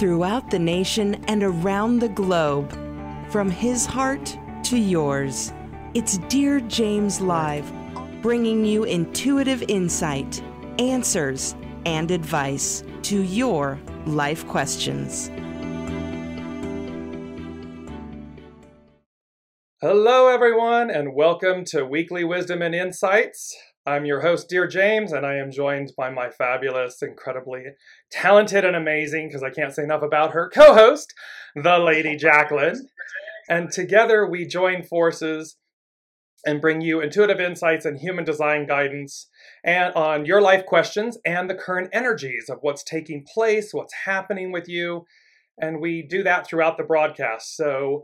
throughout the nation and around the globe. From his heart to yours, it's Dear James Live, bringing you intuitive insight, answers, and advice to your life questions. Hello, everyone, and welcome to Weekly Wisdom and Insights. I'm your host, Dear James, and I am joined by my fabulous, incredibly talented and amazing, because I can't say enough about her, co-host, the Lady Jacqueline. And together we join forces and bring you intuitive insights and human design guidance and on your life questions and the current energies of what's taking place, what's happening with you. And we do that throughout the broadcast. So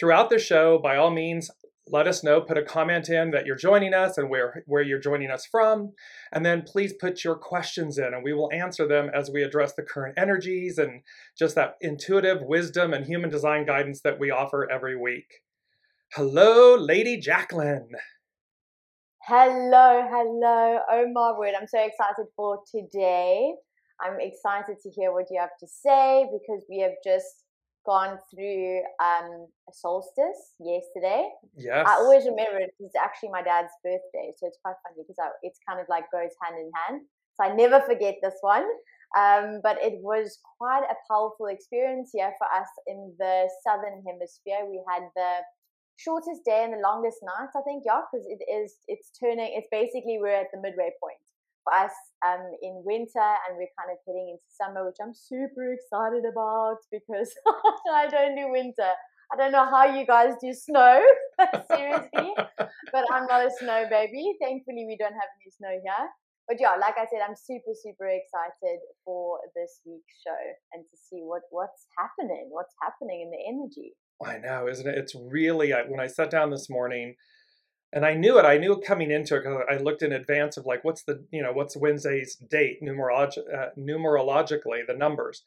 throughout the show, by all means, let us know, put a comment in that you're joining us and where you're joining us from. And then please put your questions in and we will answer them as we address the current energies and just that intuitive wisdom and human design guidance that we offer every week. Hello, Lady Jacqueline. Hello, hello. Oh my word, I'm so excited for today. I'm excited to hear what you have to say because we have just gone through a solstice yesterday. Yes. I always remember it. It's actually my dad's birthday, so it's quite funny because it's kind of like goes hand in hand. So I never forget this one. But it was quite a powerful experience here for us in the Southern Hemisphere. We had the shortest day and the longest night, I think, yeah, because it's basically we're at the midway point for us in winter, and we're kind of heading into summer, which I'm super excited about because I don't do winter. I don't know how you guys do snow, seriously, but I'm not a snow baby. Thankfully, we don't have any snow here. But yeah, like I said, I'm super, super excited for this week's show and to see what's happening in the energy. I know, isn't it? It's really, when I sat down this morning, and I knew coming into it because I looked in advance of like, what's Wednesday's date numerologically, the numbers.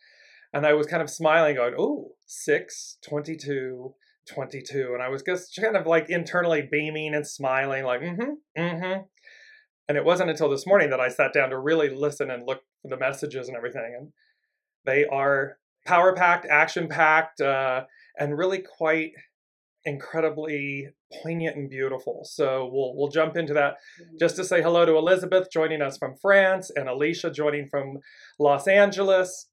And I was kind of smiling going, oh, 6, 22, 22. And I was just kind of like internally beaming and smiling like, mm-hmm, mm-hmm. And it wasn't until this morning that I sat down to really listen and look for the messages and everything. And they are power-packed, action-packed, and really quite incredibly poignant and beautiful. So we'll jump into that. Just to say hello to Elizabeth joining us from France and Alicia joining from Los Angeles.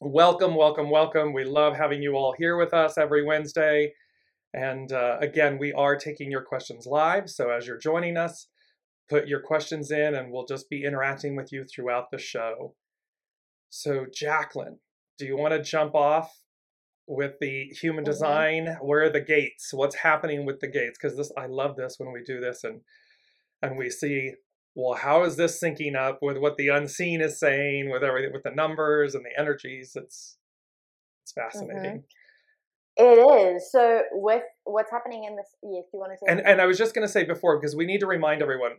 Welcome, welcome, welcome. We love having you all here with us every Wednesday. And again, we are taking your questions live. So as you're joining us, put your questions in and we'll just be interacting with you throughout the show. So Jacqueline, do you want to jump off with the human design? Mm-hmm. Where are the gates? What's happening with the gates? Because I love this when we do this and we see, well, how is this syncing up with what the unseen is saying, with everything, with the numbers and the energies? It's fascinating. Mm-hmm. It is. So with what's happening in this, yes, you want to say? And I was just going to say before, because we need to remind everyone,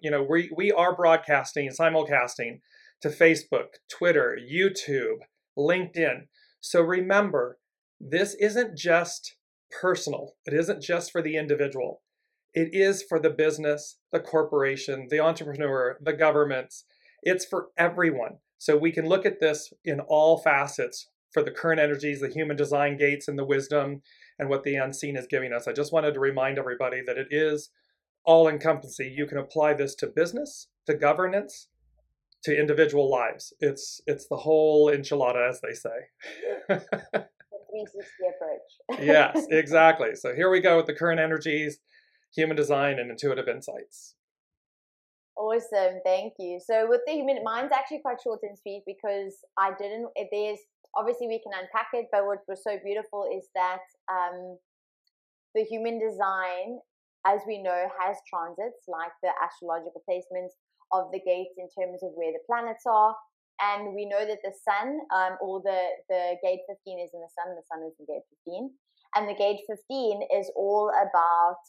we are broadcasting, simulcasting to Facebook, Twitter, YouTube, LinkedIn. So remember, this isn't just personal. It isn't just for the individual. It is for the business, the corporation, the entrepreneur, the governments. It's for everyone. So we can look at this in all facets for the current energies, the human design gates, and the wisdom, and what the unseen is giving us. I just wanted to remind everybody that it is all-encompassing. You can apply this to business, to governance, to individual lives. It's the whole enchilada, as they say. 360 approach. Yes, exactly. So here we go with the current energies, human design, and intuitive insights. Awesome. Thank you. So with the human, mine's actually quite short and sweet because there's obviously we can unpack it, but what was so beautiful is that the human design, as we know, has transits like the astrological placements of the gates in terms of where the planets are. And we know that the sun, or the gate 15 is in the sun is in gate 15. And the gate 15 is all about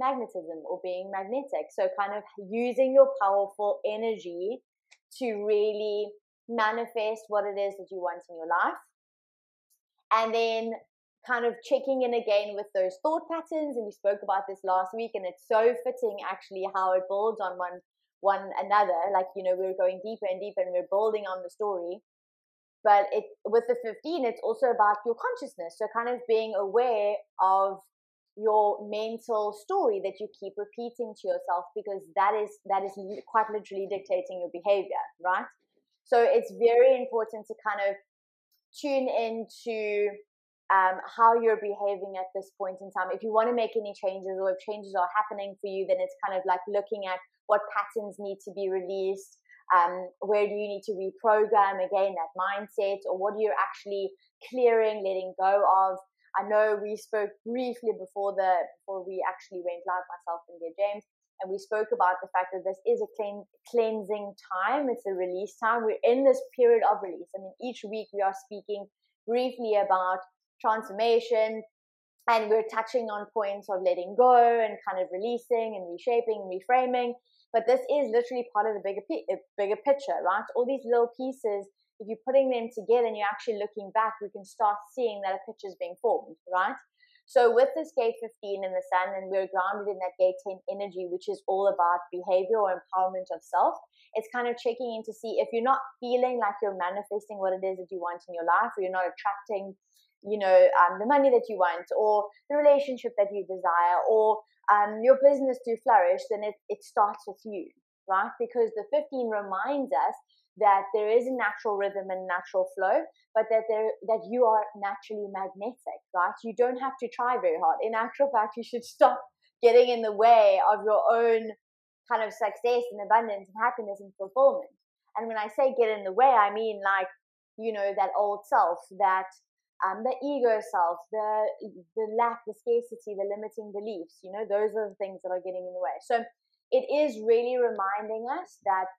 magnetism or being magnetic. So kind of using your powerful energy to really manifest what it is that you want in your life. And then kind of checking in again with those thought patterns. And we spoke about this last week, and it's so fitting actually how it builds on one another, like, we're going deeper and deeper and we're building on the story. But it, with the 15, it's also about your consciousness. So kind of being aware of your mental story that you keep repeating to yourself, because that is quite literally dictating your behavior, right? So it's very important to kind of tune into how you're behaving at this point in time. If you want to make any changes, or if changes are happening for you, then it's kind of like looking at what patterns need to be released. Where do you need to reprogram again that mindset, or what are you actually clearing, letting go of? I know we spoke briefly before we actually went live, myself and Dear James, and we spoke about the fact that this is a cleansing time. It's a release time. We're in this period of release. I mean, each week we are speaking briefly about transformation, and we're touching on points of letting go and kind of releasing and reshaping and reframing. But this is literally part of the bigger picture, right? All these little pieces, if you're putting them together and you're actually looking back, we can start seeing that a picture is being formed, right? So with this gate 15 in the sun, and we're grounded in that gate 10 energy, which is all about behavior or empowerment of self, it's kind of checking in to see if you're not feeling like you're manifesting what it is that you want in your life, or you're not attracting, the money that you want, or the relationship that you desire, or your business to flourish, then it starts with you, right? Because the 15 reminds us that there is a natural rhythm and natural flow, but that you are naturally magnetic, right? You don't have to try very hard. In actual fact, you should stop getting in the way of your own kind of success and abundance and happiness and fulfillment. And when I say get in the way, I mean like, that old self, that the ego self, the lack, the scarcity, the limiting beliefs, those are the things that are getting in the way. So it is really reminding us that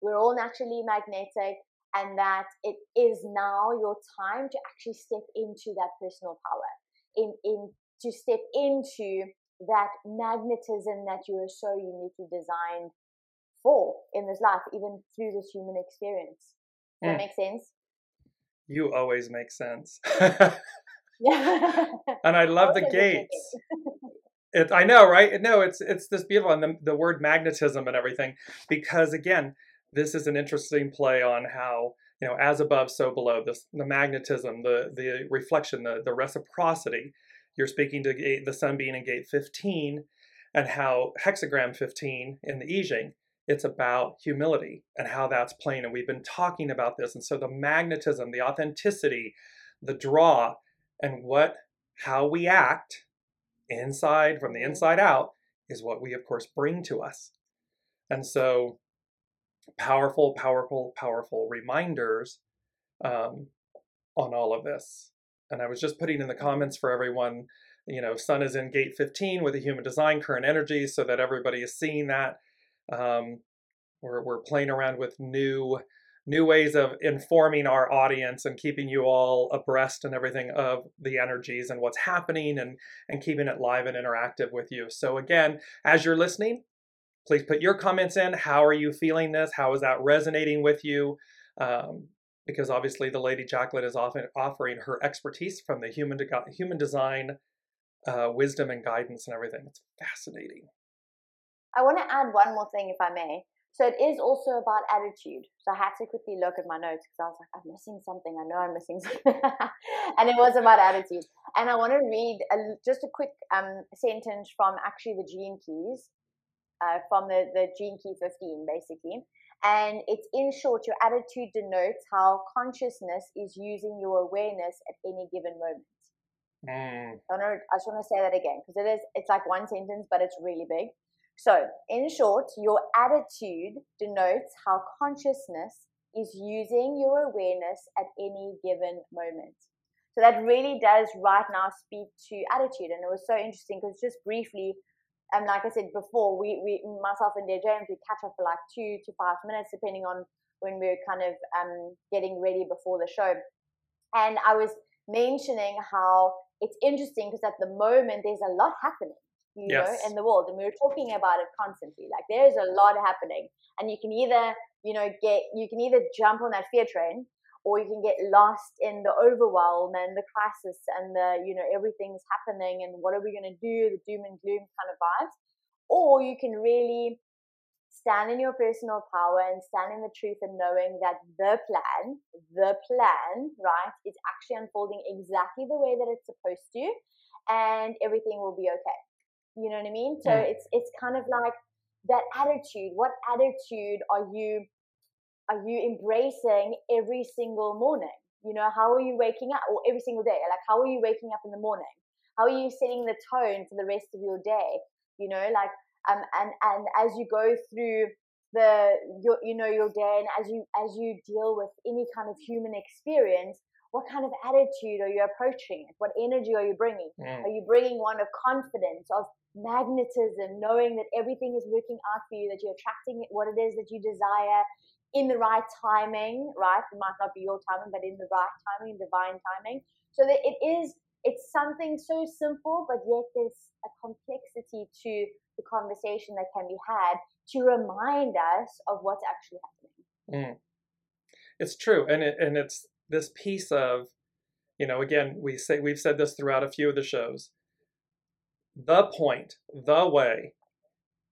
we're all naturally magnetic, and that it is now your time to actually step into that personal power, to step into that magnetism that you are so uniquely designed for in this life, even through this human experience. Does that make sense? You always make sense. And I love the gates. I know, right? No, it's this beautiful, and the word magnetism and everything, because again, this is an interesting play on how, as above, so below. The magnetism, the reflection, the reciprocity. You're speaking to the sun being in gate 15, and how hexagram 15 in the Yijing, it's about humility and how that's plain. And we've been talking about this. And so the magnetism, the authenticity, the draw, and how we act inside, from the inside out, is what we, of course, bring to us. And so powerful, powerful, powerful reminders on all of this. And I was just putting in the comments for everyone, sun is in gate 15 with a human design current energy, so that everybody is seeing that. We're playing around with new ways of informing our audience and keeping you all abreast and everything of the energies and what's happening, and keeping it live and interactive with you. So again, as you're listening, please put your comments in. How are you feeling this? How is that resonating with you? Because obviously the Lady Jacqueline is often offering her expertise from the human design, wisdom and guidance and everything. It's fascinating. I want to add one more thing, if I may. So it is also about attitude. So I had to quickly look at my notes, because I was like, I'm missing something. I know I'm missing something. And it was about attitude. And I want to read just a quick sentence from actually the Gene Keys, from the Gene Key 15, basically. And it's, in short, your attitude denotes how consciousness is using your awareness at any given moment. I just want to say that again, because it's like one sentence, but it's really big. So, in short, your attitude denotes how consciousness is using your awareness at any given moment. So that really does right now speak to attitude. And it was so interesting, because just briefly, like I said before, we myself and Dear James, we catch up for like 2 to 5 minutes, depending on when we're kind of getting ready before the show. And I was mentioning how it's interesting, because at the moment there's a lot happening. In the world, and we were talking about it constantly. Like, there's a lot happening, and you can either, you can either jump on that fear train, or you can get lost in the overwhelm and the crisis and the, everything's happening and what are we going to do, the doom and gloom kind of vibes, or you can really stand in your personal power and stand in the truth and knowing that the plan, right, is actually unfolding exactly the way that it's supposed to, and everything will be okay. You know what I mean? So yeah. It's kind of like that attitude. What attitude are you embracing every single morning? You know, how are you waking up, or every single day? Like, how are you waking up in the morning? How are you setting the tone for the rest of your day? You know, like, and as you go through your day, and as you deal with any kind of human experience, what kind of attitude are you approaching it? What energy are you bringing? Mm. Are you bringing one of confidence, of magnetism, knowing that everything is working out for you, that you're attracting what it is that you desire in the right timing, right? It might not be your timing, but in the right timing, divine timing. So that it's something so simple, but yet there's a complexity to the conversation that can be had to remind us of what's actually happening. Mm. It's true. And it's this piece of, you know, again, we've said this throughout a few of the shows. The point, the way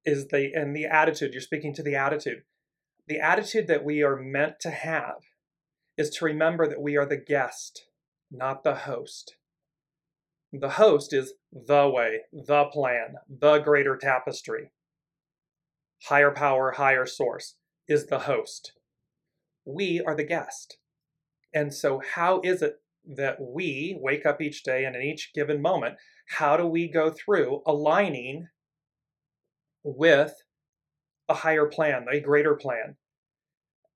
is the attitude. You're speaking to the attitude. The attitude that we are meant to have is to remember that we are the guest, not the host. The host is the way, the plan, the greater tapestry. Higher power, higher source is the host. We are the guest. And so how is it that we wake up each day, and in each given moment, how do we go through aligning with a higher plan, a greater plan,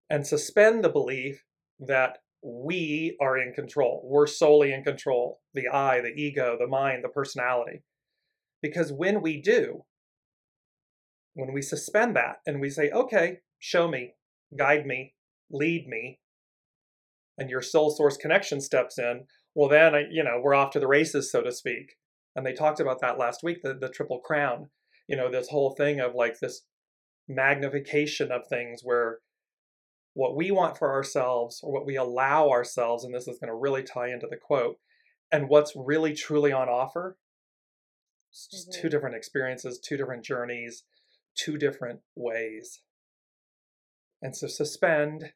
and suspend the belief that we are in control. We're solely in control. The I, the ego, the mind, the personality. Because when we do, when we suspend that and we say, okay, show me, guide me, lead me, and your soul source connection steps in, well, then, you know, we're off to the races, so to speak. And they talked about that last week, the triple crown, you know, this whole thing of like this magnification of things where what we want for ourselves, or what we allow ourselves, and this is going to really tie into the quote, and what's really truly on offer, it's just two different experiences, two different journeys, two different ways. And so suspend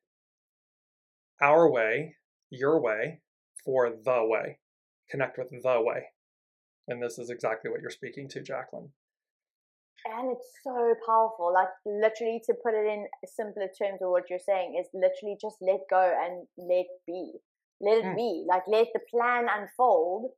our way, your way, for the way. Connect with the way. And this is exactly what you're speaking to, Jacqueline. And it's so powerful, like literally to put it in simpler terms of what you're saying is literally just let go and let be. Let it be, like let the plan unfold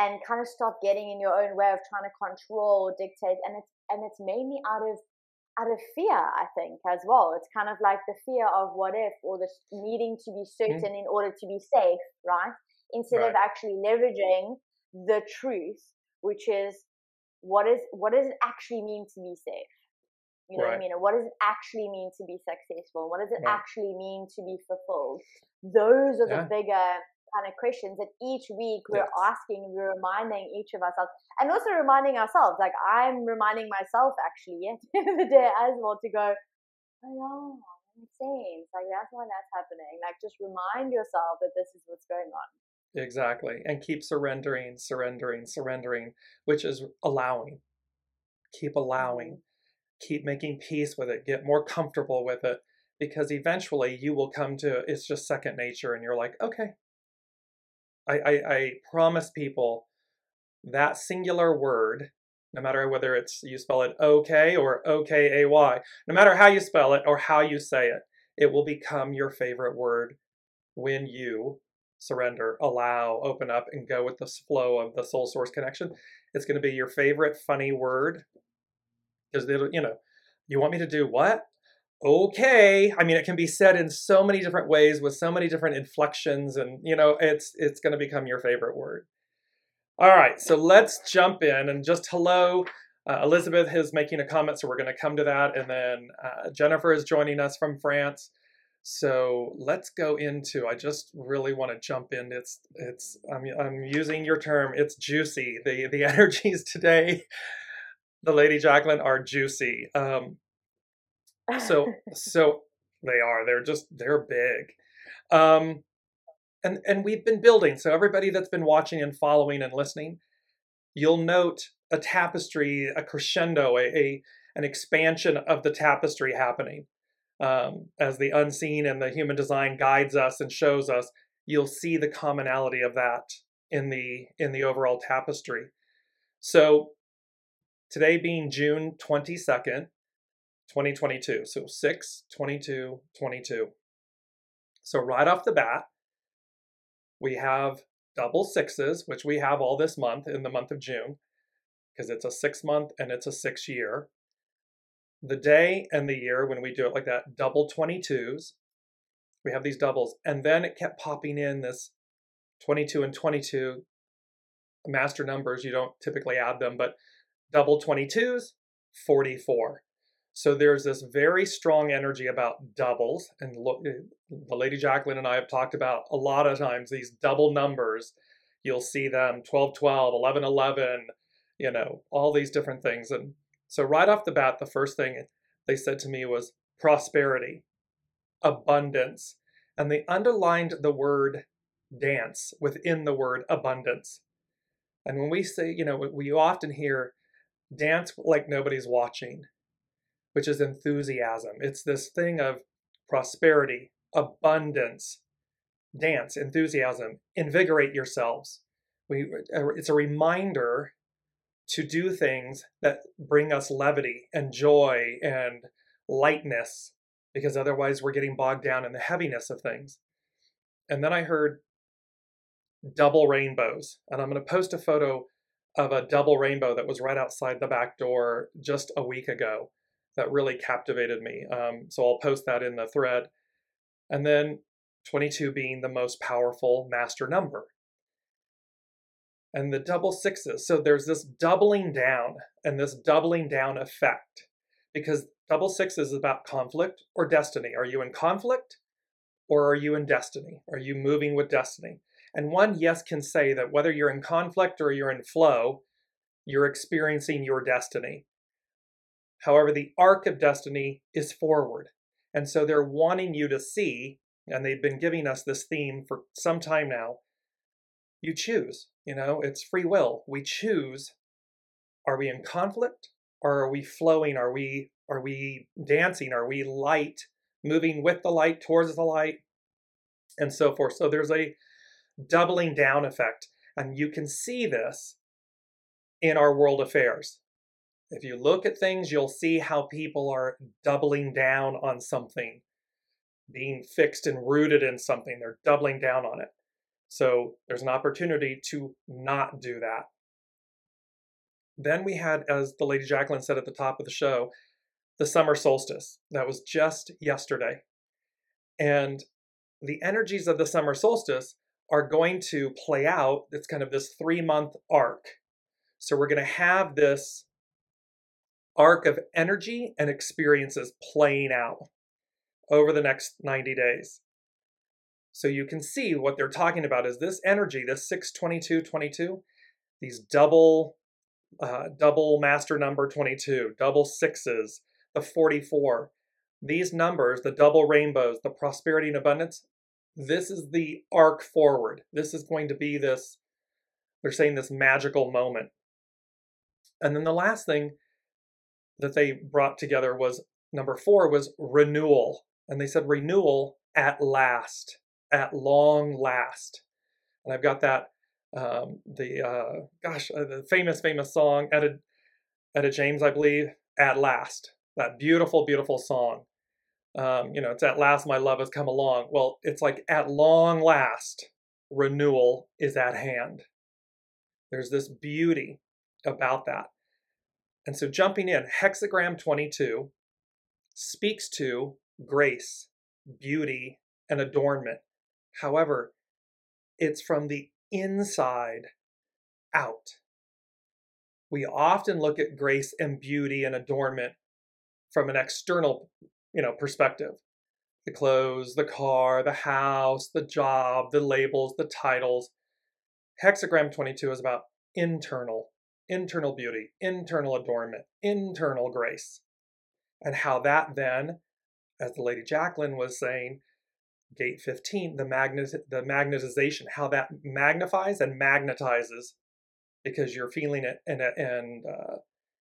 and kind of stop getting in your own way of trying to control, dictate. And it's mainly out of fear, I think, as well. It's kind of like the fear of what if, or the needing to be certain in order to be safe, right? Instead of actually leveraging the truth, which is, what does it actually mean to be safe? You know what I mean? What does it actually mean to be successful? What does it actually mean to be fulfilled? Those are the bigger kind of questions that each week we're asking, we're reminding each of ourselves, and also reminding ourselves, like I'm reminding myself actually at the end of the day as well to go, oh yeah, that makes sense. Like that's why that's happening. Like just remind yourself that this is what's going on. Exactly. And keep surrendering, which is allowing. Keep allowing. Keep making peace with it. Get more comfortable with it, because eventually you will come to it's just second nature, and you're like, okay. I promise people that singular word, no matter whether it's you spell it okay or okay, no matter how you spell it or how you say it, it will become your favorite word when you surrender, allow, open up, and go with the flow of the soul source connection. It's going to be your favorite funny word, because you know, you want me to do what? Okay. I mean, it can be said in so many different ways with so many different inflections, and you know, it's going to become your favorite word. All right, so let's jump in and just hello. Elizabeth is making a comment, so we're going to come to that, and then Jennifer is joining us from France. So let's go into, I just really want to jump in. I'm using your term. It's juicy. The energies today, the Lady Jacqueline, are juicy. So they are, they're big. And we've been building. So everybody that's been watching and following and listening, you'll note a tapestry, a crescendo, a an expansion of the tapestry happening. As the unseen and the human design guides us and shows us, you'll see the commonality of that in the overall tapestry. So today being June 22nd, 2022. So 6/22/22. So right off the bat, we have double sixes, which we have all this month in the month of June, because it's a 6 month and it's a 6 year. The day and the year, when we do it like that, double 22s, we have these doubles. And then it kept popping in this 22 and 22, master numbers, you don't typically add them, but double 22s, 44. So there's this very strong energy about doubles. And the Lady Jacqueline and I have talked about a lot of times these double numbers. You'll see them 12, 12, 11, 11, you know, all these different things. And so right off the bat, the first thing they said to me was prosperity, abundance. And they underlined the word dance within the word abundance. And when we say, you know, we often hear dance like nobody's watching, which is enthusiasm. It's this thing of prosperity, abundance, dance, enthusiasm, invigorate yourselves. It's a reminder to do things that bring us levity and joy and lightness, because otherwise we're getting bogged down in the heaviness of things. And then I heard double rainbows, and I'm going to post a photo of a double rainbow that was right outside the back door just a week ago that really captivated me. So I'll post that in the thread. And then 22 being the most powerful master number. And the double sixes. So there's this doubling down and this doubling down effect, because double sixes is about conflict or destiny. Are you in conflict or are you in destiny? Are you moving with destiny? And one yes can say that whether you're in conflict or you're in flow, you're experiencing your destiny. However, the arc of destiny is forward. And so they're wanting you to see, and they've been giving us this theme for some time now, you choose. You know, it's free will. We choose. Are we in conflict or are we flowing? Are we dancing? Are we light, moving with the light, towards the light, and so forth? So there's a doubling down effect. And you can see this in our world affairs. If you look at things, you'll see how people are doubling down on something, being fixed and rooted in something. They're doubling down on it. So there's an opportunity to not do that. Then we had, as the Lady Jacqueline said at the top of the show, the summer solstice. That was just yesterday. And the energies of the summer solstice are going to play out. It's kind of this 3 month arc. So we're going to have this arc of energy and experiences playing out over the next 90 days. So you can see what they're talking about is this energy, this 6/22/22, these double master number 22, double sixes, the 44. These numbers, the double rainbows, the prosperity and abundance, this is the arc forward. This is going to be this, they're saying, this magical moment. And then the last thing that they brought together was number 4 was renewal. And they said renewal at last, at long last. And I've got that, the famous song, Etta James, I believe, At Last. That beautiful, beautiful song. You know, it's at last my love has come along. Well, it's like at long last, renewal is at hand. There's this beauty about that. And so jumping in, hexagram 22 speaks to grace, beauty, and adornment. However, it's from the inside out. We often look at grace and beauty and adornment from an external, you know, perspective. The clothes, the car, the house, the job, the labels, the titles. Hexagram 22 is about internal beauty, internal adornment, internal grace. And how that then, as the Lady Jacqueline was saying, gate 15, the magnetization, how that magnifies and magnetizes because you're feeling it and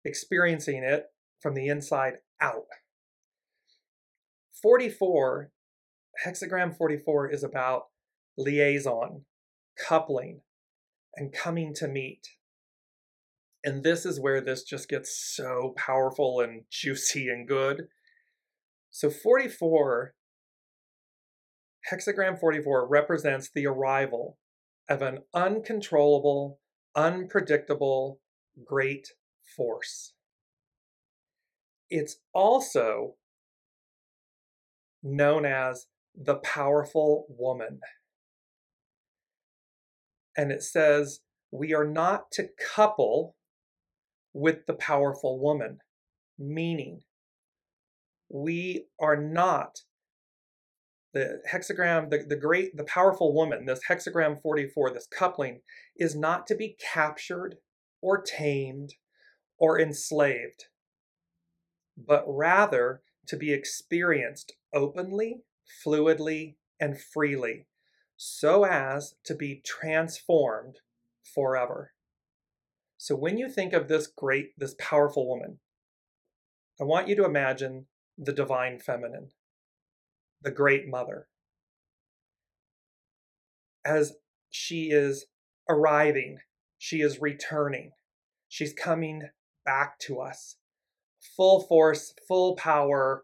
experiencing it from the inside out. 44, hexagram 44 is about liaison, coupling, and coming to meet. And this is where this just gets so powerful and juicy and good. So 44, hexagram 44 represents the arrival of an uncontrollable, unpredictable, great force. It's also known as the powerful woman. And it says, we are not to couple with the powerful woman, meaning we are not the hexagram, the powerful woman, this hexagram 44, this coupling is not to be captured or tamed or enslaved, but rather to be experienced openly, fluidly, and freely, so as to be transformed forever. So when you think of this great, this powerful woman, I want you to imagine the divine feminine, the great mother, as she is arriving, she is returning, she's coming back to us, full force, full power,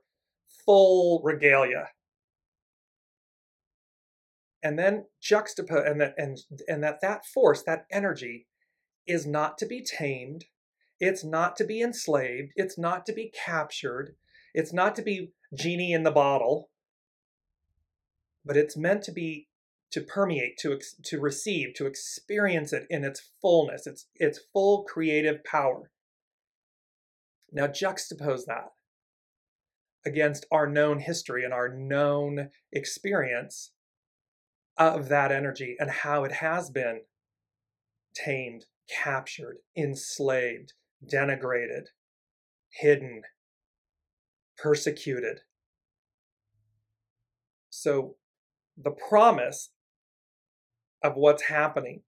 full regalia. And then juxtapose, and that force, that energy, is not to be tamed, it's not to be enslaved, it's not to be captured, it's not to be genie in the bottle, but it's meant to be, to permeate, to receive, to experience it in its fullness, its full creative power. Now juxtapose that against our known history and our known experience of that energy and how it has been tamed, captured, enslaved, denigrated, hidden, persecuted. So the promise of what's happening,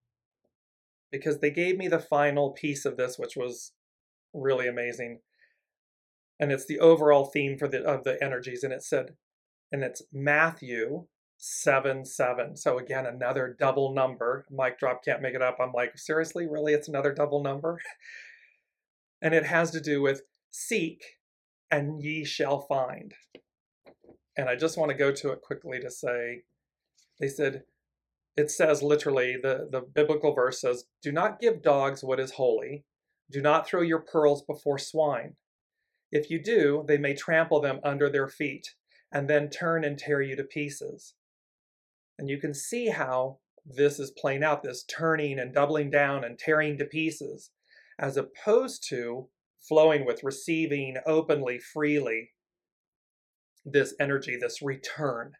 because they gave me the final piece of this, which was really amazing. And it's the overall theme for of the energies. And it said, and it's Matthew 7:7. So again, another double number. Mic drop, can't make it up. I'm like, seriously, really? It's another double number? And it has to do with seek and ye shall find. And I just want to go to it quickly to say, it says literally, the biblical verse says, do not give dogs what is holy. Do not throw your pearls before swine. If you do, they may trample them under their feet and then turn and tear you to pieces. And you can see how this is playing out, this turning and doubling down and tearing to pieces, as opposed to flowing with, receiving openly, freely, this energy, this return,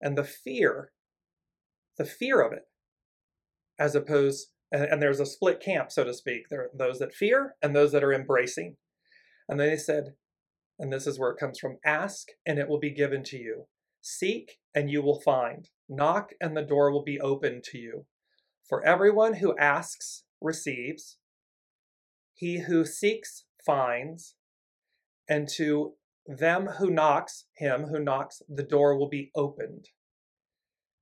and the fear of it, as opposed, and there's a split camp, so to speak. There are those that fear and those that are embracing. And they said, and this is where it comes from, ask and it will be given to you. Seek and you will find. Knock and the door will be opened to you. For everyone who asks receives. He who seeks finds. And to them who knocks, him who knocks, the door will be opened.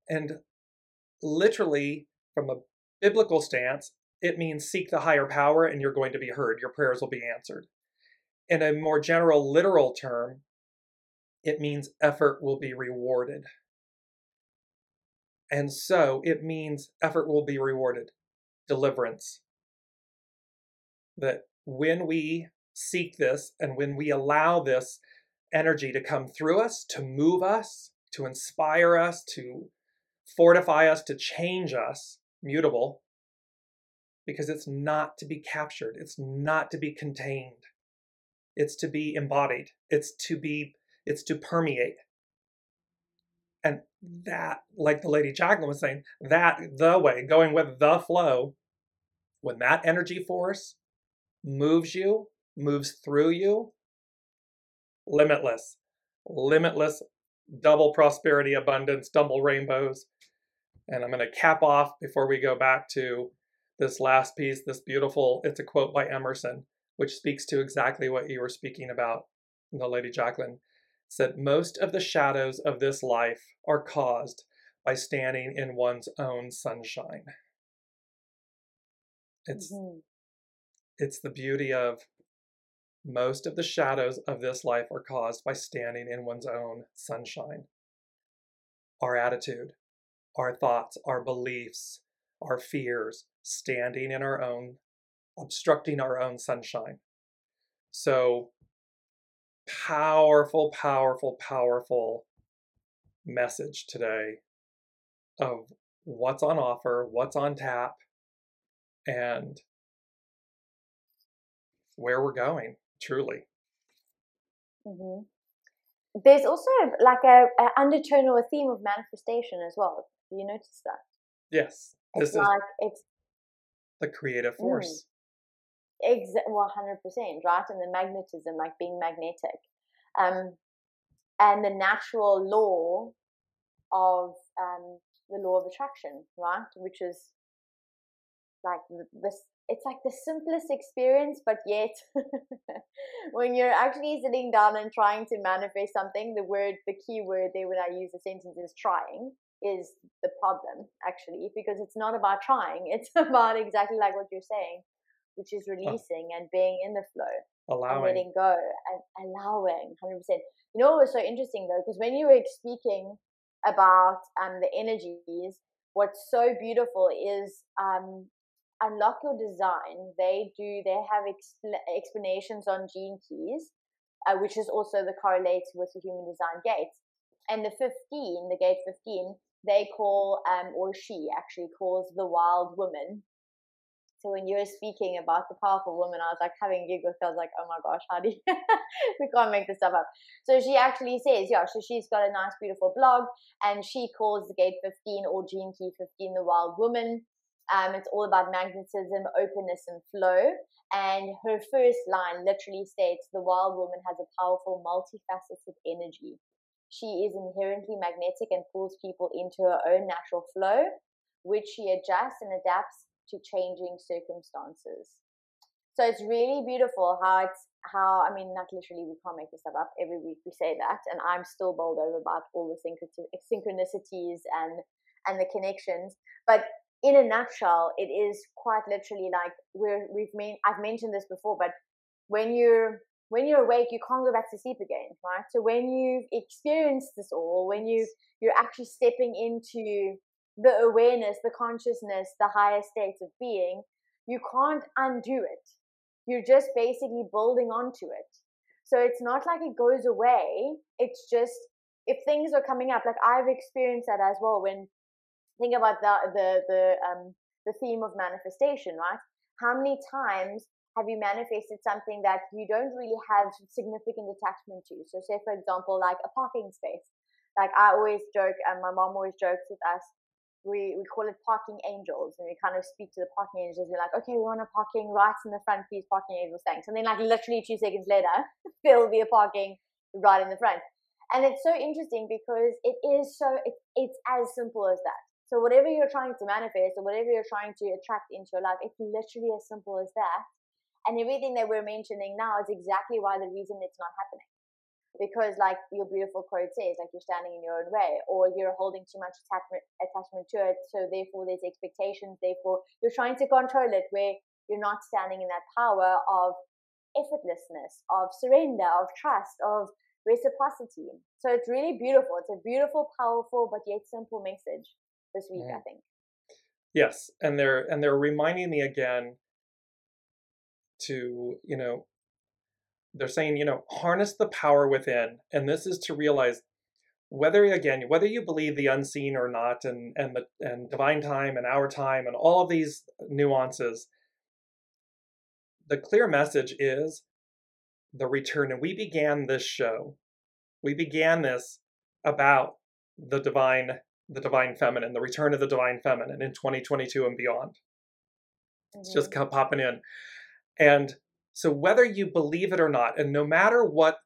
And literally, from a biblical stance, it means seek the higher power and you're going to be heard. Your prayers will be answered. In a more general, literal term, it means effort will be rewarded. And so it means effort will be rewarded. Deliverance. That when we seek this and when we allow this energy to come through us, to move us, to inspire us, to fortify us, to change us, mutable, because it's not to be captured. It's not to be contained. It's to be embodied. It's to permeate. And that, like the Lady Jacqueline was saying, that the way, going with the flow, when that energy force moves you, moves through you, limitless, double prosperity, abundance, double rainbows. And I'm going to cap off before we go back to this last piece, this beautiful, it's a quote by Emerson. which speaks to exactly what you were speaking about, Lady Jacqueline, said most of the shadows of this life are caused by standing in one's own sunshine. It's the beauty of most of the shadows of this life are caused by standing in one's own sunshine. Our attitude, our thoughts, our beliefs, our fears, standing in our own, obstructing our own sunshine. So powerful, powerful, powerful message today of what's on offer, what's on tap, and where we're going, truly. Mm-hmm. There's also like an undertone or a theme of manifestation as well. Do you notice that? Yes. It's like it's the creative force. Well, 100%, right? And the magnetism, like being magnetic. And the natural law of the law of attraction, right? Which is like this. It's like the simplest experience, but yet when you're actually sitting down and trying to manifest something, the key word there when I use the sentence is trying is the problem, actually, because it's not about trying. It's about exactly like what you're saying, which is releasing and being in the flow. Allowing. And letting go and allowing, 100%. You know what was so interesting, though, because when you were speaking about the energies, what's so beautiful is... Unlock Your Design, they have explanations on Gene Keys, which is also the correlates with the Human Design gates. And the gate 15, they call, or she actually calls, the wild woman. So when you were speaking about the powerful woman, I was like having a gig with her. I was like, oh my gosh, Heidi, we can't make this stuff up. So she actually says, yeah, so she's got a nice, beautiful blog, and she calls the gate 15 or Gene Key 15 the wild woman. It's all about magnetism, openness, and flow. And her first line literally states, the wild woman has a powerful, multifaceted energy. She is inherently magnetic and pulls people into her own natural flow, which she adjusts and adapts to changing circumstances. So it's really beautiful I mean, not literally, we can't make this stuff up. Every week we say that, and I'm still bowled over about all the synchronicities and the connections. But in a nutshell, it is quite literally like I've mentioned this before, but when you're awake, you can't go back to sleep again, right? So when you've experienced this all, when you're actually stepping into the awareness, the consciousness, the higher states of being, you can't undo it. You're just basically building onto it. So it's not like it goes away. It's just if things are coming up, like I've experienced that as well when. Think about the theme of manifestation, right? How many times have you manifested something that you don't really have significant attachment to? So say, for example, like a parking space. Like I always joke, and my mom always jokes with us, we call it parking angels. And we kind of speak to the parking angels. We're like, okay, we want a parking right in the front, please, parking angels, thanks. And then like literally 2 seconds later, there'll be a parking right in the front. And it's so interesting because it's as simple as that. So whatever you're trying to manifest or whatever you're trying to attract into your life, it's literally as simple as that. And everything that we're mentioning now is exactly the reason it's not happening. Because like your beautiful quote says, like you're standing in your own way, or you're holding too much attachment to it. So therefore there's expectations. Therefore you're trying to control it, where you're not standing in that power of effortlessness, of surrender, of trust, of reciprocity. So it's really beautiful. It's a beautiful, powerful, but yet simple message this week, I think. Yes, and they're reminding me again to, they're saying, harness the power within. And this is to realize whether you believe the unseen or not, and divine time and our time and all of these nuances, the clear message is the return. And we began this show. We began this about the divine feminine, the return of the divine feminine in 2022 and beyond. Mm-hmm. It's just popping in. And so whether you believe it or not, and no matter what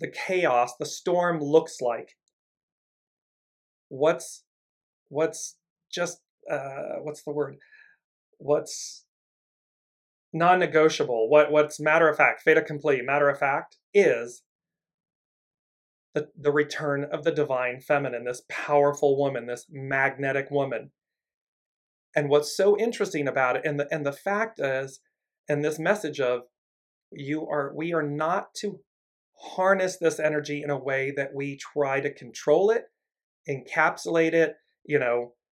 the chaos, the storm looks like, what's non-negotiable, what's matter of fact, fait accompli, matter of fact, is the return of the divine feminine, this powerful woman, this magnetic woman. And what's so interesting about it, and the fact is, and this message of we are not to harness this energy in a way that we try to control it, encapsulate it,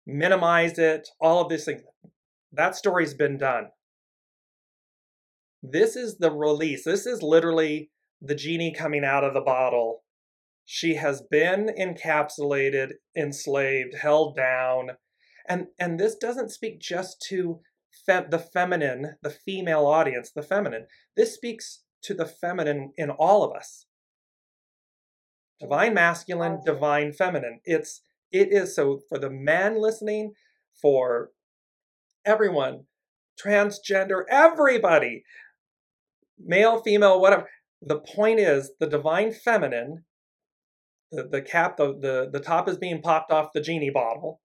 minimize it, all of these things. That story's been done. This is the release. This is literally the genie coming out of the bottle. She has been encapsulated, enslaved, held down. And this doesn't speak just to the feminine, the female audience, the feminine. This speaks to the feminine in all of us. Divine masculine, divine feminine. It is so for the man listening, for everyone, transgender, everybody, male, female, whatever. The point is the divine feminine, the cap, the top is being popped off the genie bottle.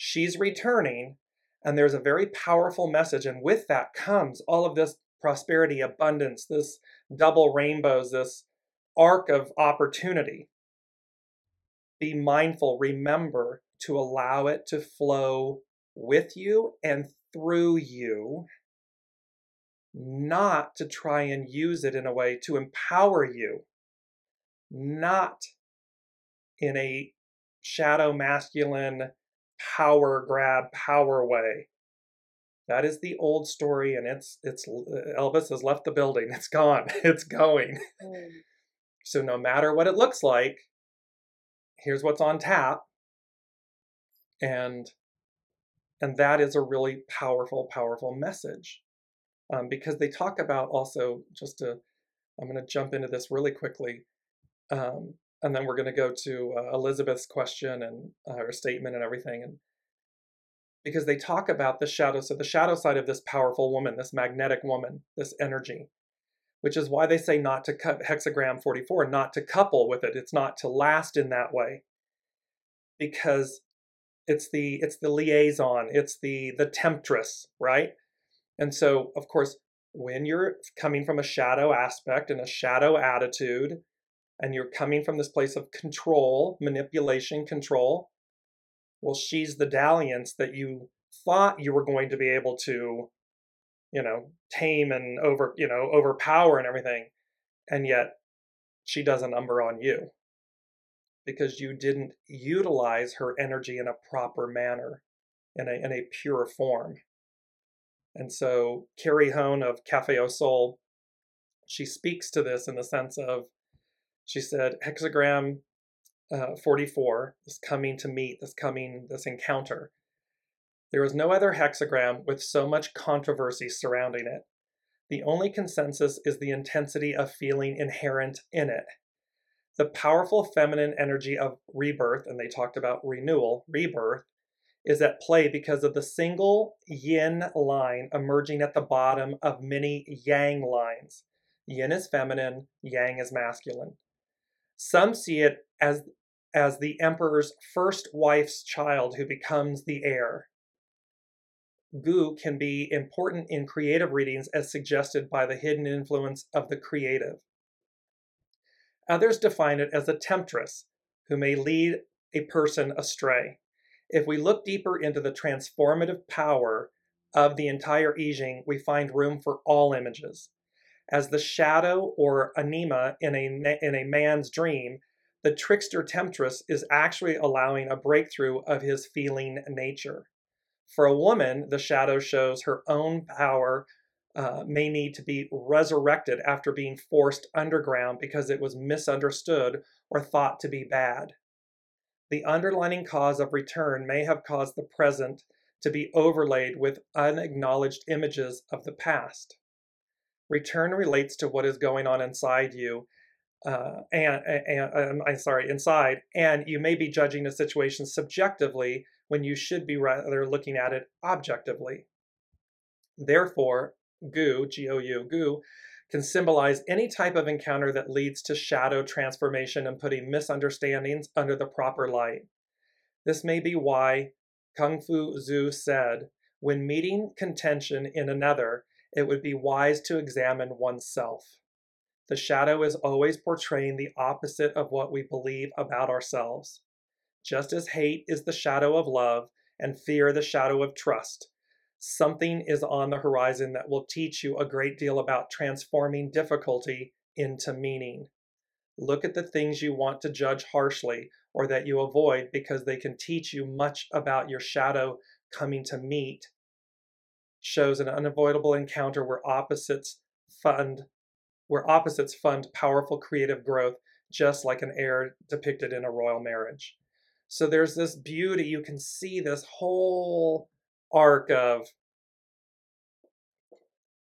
She's returning, and there's a very powerful message. And with that comes all of this prosperity, abundance, this double rainbows, this arc of opportunity. Be mindful, remember to allow it to flow with you and through you, not to try and use it in a way to empower you, not in a shadow masculine power grab, power way. That is the old story, and it's Elvis has left the building. It's gone. It's going. So no matter what it looks like, here's what's on tap. And that is a really powerful, powerful message. Because they talk about also, I'm going to jump into this really quickly. And then we're going to go to Elizabeth's question and her statement and everything. And because they talk about the shadow. So the shadow side of this powerful woman, this magnetic woman, this energy, which is why they say not to cut hexagram 44, not to couple with it. It's not to last in that way, because it's the liaison, it's the temptress, right? And so, of course, when you're coming from a shadow aspect and a shadow attitude, and you're coming from this place of control, manipulation, control, well, she's the dalliance that you thought you were going to be able to, tame and overpower and everything. And yet she does a number on you because you didn't utilize her energy in a proper manner, in a pure form. And so Carrie Hone of Café au Sole, she speaks to this in the sense of, she said, hexagram 44 is coming to meet, this encounter. There is no other hexagram with so much controversy surrounding it. The only consensus is the intensity of feeling inherent in it. The powerful feminine energy of rebirth, and they talked about renewal, rebirth, is at play because of the single yin line emerging at the bottom of many yang lines. Yin is feminine, yang is masculine. Some see it as the emperor's first wife's child who becomes the heir. Gu can be important in creative readings as suggested by the hidden influence of the creative. Others define it as a temptress who may lead a person astray. If we look deeper into the transformative power of the entire Yijing, we find room for all images. As the shadow or anima in a man's dream, the trickster temptress is actually allowing a breakthrough of his feeling nature. For a woman, the shadow shows her own power may need to be resurrected after being forced underground because it was misunderstood or thought to be bad. The underlying cause of return may have caused the present to be overlaid with unacknowledged images of the past. Return relates to what is going on inside you, inside, and you may be judging a situation subjectively when you should be rather looking at it objectively. Therefore, Gu, G-O-U, Gu, can symbolize any type of encounter that leads to shadow transformation and putting misunderstandings under the proper light. This may be why Kung Fu Zhu said, when meeting contention in another, it would be wise to examine oneself. The shadow is always portraying the opposite of what we believe about ourselves. Just as hate is the shadow of love and fear the shadow of trust, something is on the horizon that will teach you a great deal about transforming difficulty into meaning. Look at the things you want to judge harshly or that you avoid because they can teach you much about your shadow coming to meet. Shows an unavoidable encounter where opposites fund powerful creative growth, just like an heir depicted in a royal marriage. So there's this beauty. You can see this whole arc of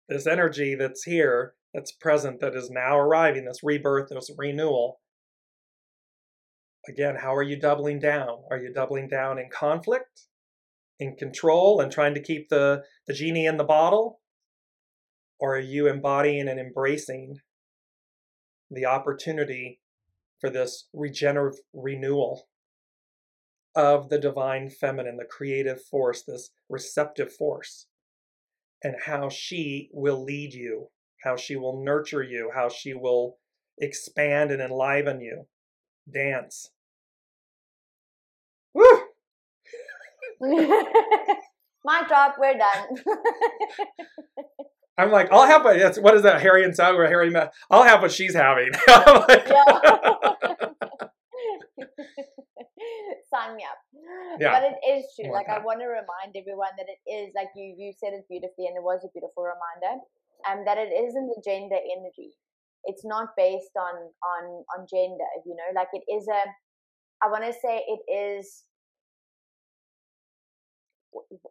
this energy that's here, that's present, that is now arriving, this rebirth, this renewal. Again, how are you doubling down? Are you doubling down in conflict, in control, and trying to keep the genie in the bottle? Or are you embodying and embracing the opportunity for this regenerative renewal of the divine feminine, the creative force, this receptive force, and how she will lead you, how she will nurture you, how she will expand and enliven you? Dance. Woo! My job, we're done. I'm like, I'll have what is that, Harry and Sally, or Harry, I'll have what she's having. I'm like, Sign me up. Yeah. But it is true. Like, I want to remind everyone that it is, like you said it beautifully, and it was a beautiful reminder, that it isn't a gender energy. It's not based on gender, you know, like it is a, I want to say it is,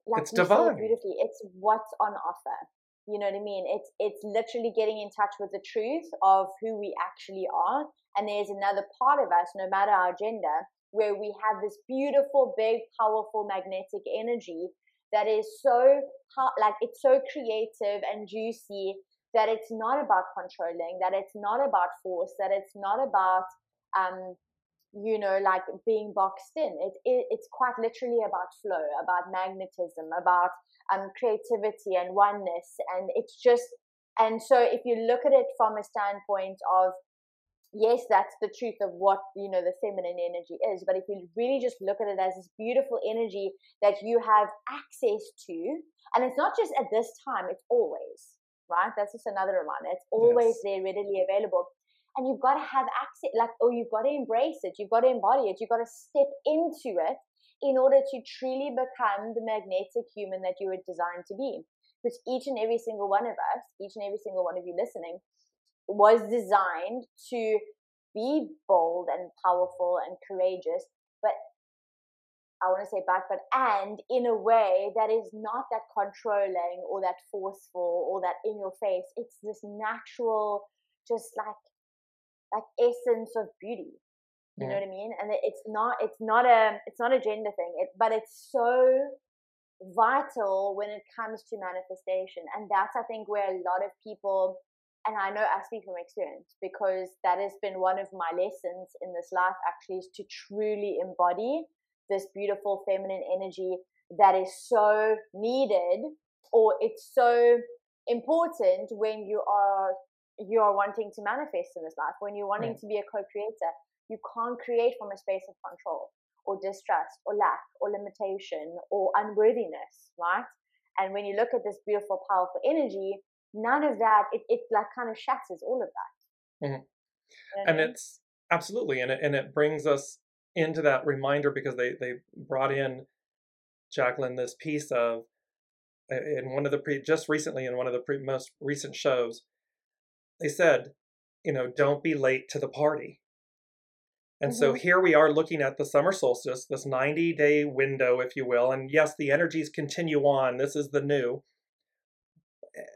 like it's divine. Beautifully, it's what's on offer. You know what I mean? It's literally getting in touch with the truth of who we actually are. And there's another part of us, no matter our gender, where we have this beautiful, big, powerful, magnetic energy that is so, like, it's so creative and juicy that it's not about controlling, that it's not about force, that it's not about, you know, like being boxed in. It's quite literally about flow, about magnetism, about creativity and oneness, and it's just, and so if you look at it from a standpoint of, yes, that's the truth of what, you know, the feminine energy is, but if you really just look at it as this beautiful energy that you have access to, and it's not just at this time, it's always, right? That's just another reminder, it's always there, readily available, and you've got to have access, like, oh, you've got to embrace it, you've got to embody it, you've got to step into it in order to truly become the magnetic human that you were designed to be. Because each and every single one of us, each and every single one of you listening, was designed to be bold and powerful and courageous, but I want to say and in a way that is not that controlling or that forceful or that in your face. It's this natural, just like essence of beauty. You know what I mean? And it's not a gender thing, but it's so vital when it comes to manifestation. And that's, I think, where a lot of people, and I know I speak from experience because that has been one of my lessons in this life actually, is to truly embody this beautiful feminine energy that is so needed, or it's so important when you are wanting to manifest in this life, when you're wanting to be a co-creator. You can't create from a space of control or distrust or lack or limitation or unworthiness, right? And when you look at this beautiful, powerful energy, none of that, it like kind of shatters all of that. Mm-hmm. You know what I mean? It's absolutely, and it brings us into that reminder, because they brought in, Jacqueline, this piece of, in one of the, most recent shows, they said, you know, don't be late to the party. And so here we are looking at the summer solstice, this 90-day window, if you will. And yes, the energies continue on. This is the new.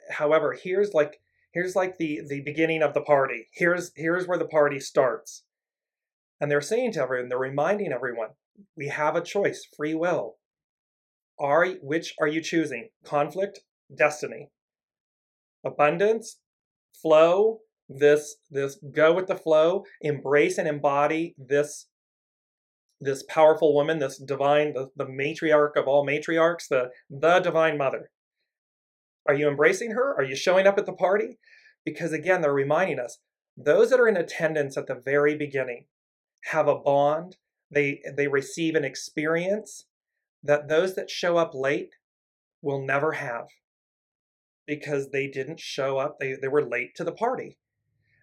However, here's like the beginning of the party. Here's where the party starts. And they're saying to everyone, they're reminding everyone, we have a choice, free will. Which are you choosing? Conflict, destiny, abundance, flow. This go with the flow, embrace and embody this powerful woman, this divine, the matriarch of all matriarchs, the divine mother. Are you embracing her? Are you showing up at the party? Because again, they're reminding us, those that are in attendance at the very beginning have a bond. They receive an experience that those that show up late will never have, because they didn't show up. They were late to the party.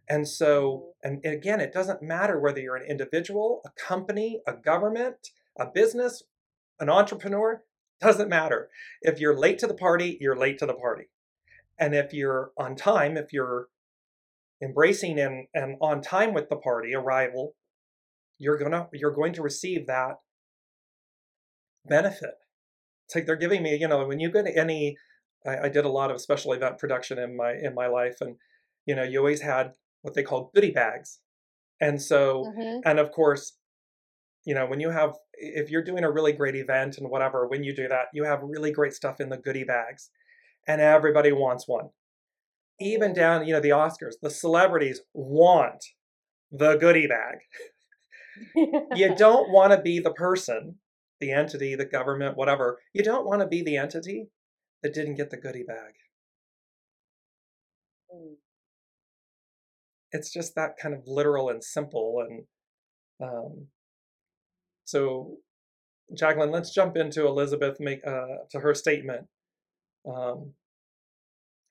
And so, and again, it doesn't matter whether you're an individual, a company, a government, a business, an entrepreneur, doesn't matter. If you're late to the party, you're late to the party. And if you're on time, if you're embracing and on time with the party arrival, you're going to receive that benefit. It's like they're giving me, you know, when you go to any, I did a lot of special event production in my life, and you know, you always had what they call goodie bags. And so, and of course, you know, when you have, if you're doing a really great event and whatever, when you do that, you have really great stuff in the goodie bags, and everybody wants one. Even down, you know, the Oscars, the celebrities want the goodie bag. You don't want to be the person, the entity, the government, whatever. You don't want to be the entity that didn't get the goodie bag. It's just that kind of literal and simple. And so, Jacqueline, let's jump into Elizabeth to her statement.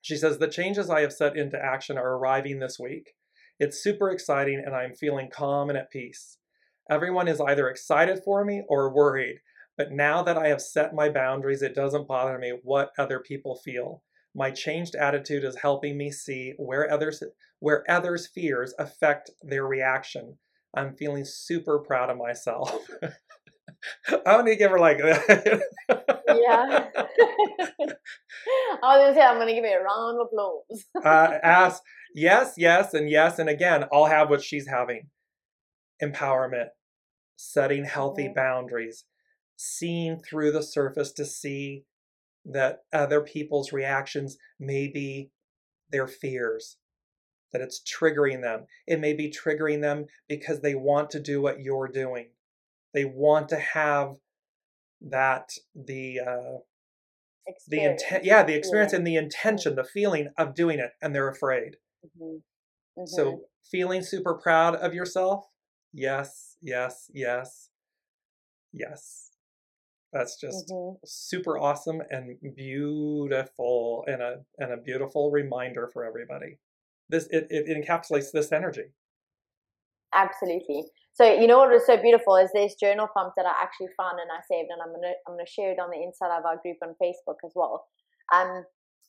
She says, the changes I have set into action are arriving this week. It's super exciting, and I'm feeling calm and at peace. Everyone is either excited for me or worried. But now that I have set my boundaries, it doesn't bother me what other people feel. My changed attitude is helping me see where others' fears affect their reaction. I'm feeling super proud of myself. I want to give her like that. Yeah. I was going to say, I'm going to give it a round of applause. Yes. And again, I'll have what she's having. Empowerment, setting healthy boundaries, seeing through the surface to see that other people's reactions may be their fears, that it's triggering them. It may be triggering them because they want to do what you're doing. They want to have that, the experience and the intention, the feeling of doing it, and they're afraid. So feeling super proud of yourself. Yes. That's just super awesome and beautiful, and a beautiful reminder for everybody. It encapsulates this energy. Absolutely. So you know what was so beautiful is this journal prompt that I actually found and I saved, and I'm gonna share it on the inside of our group on Facebook as well.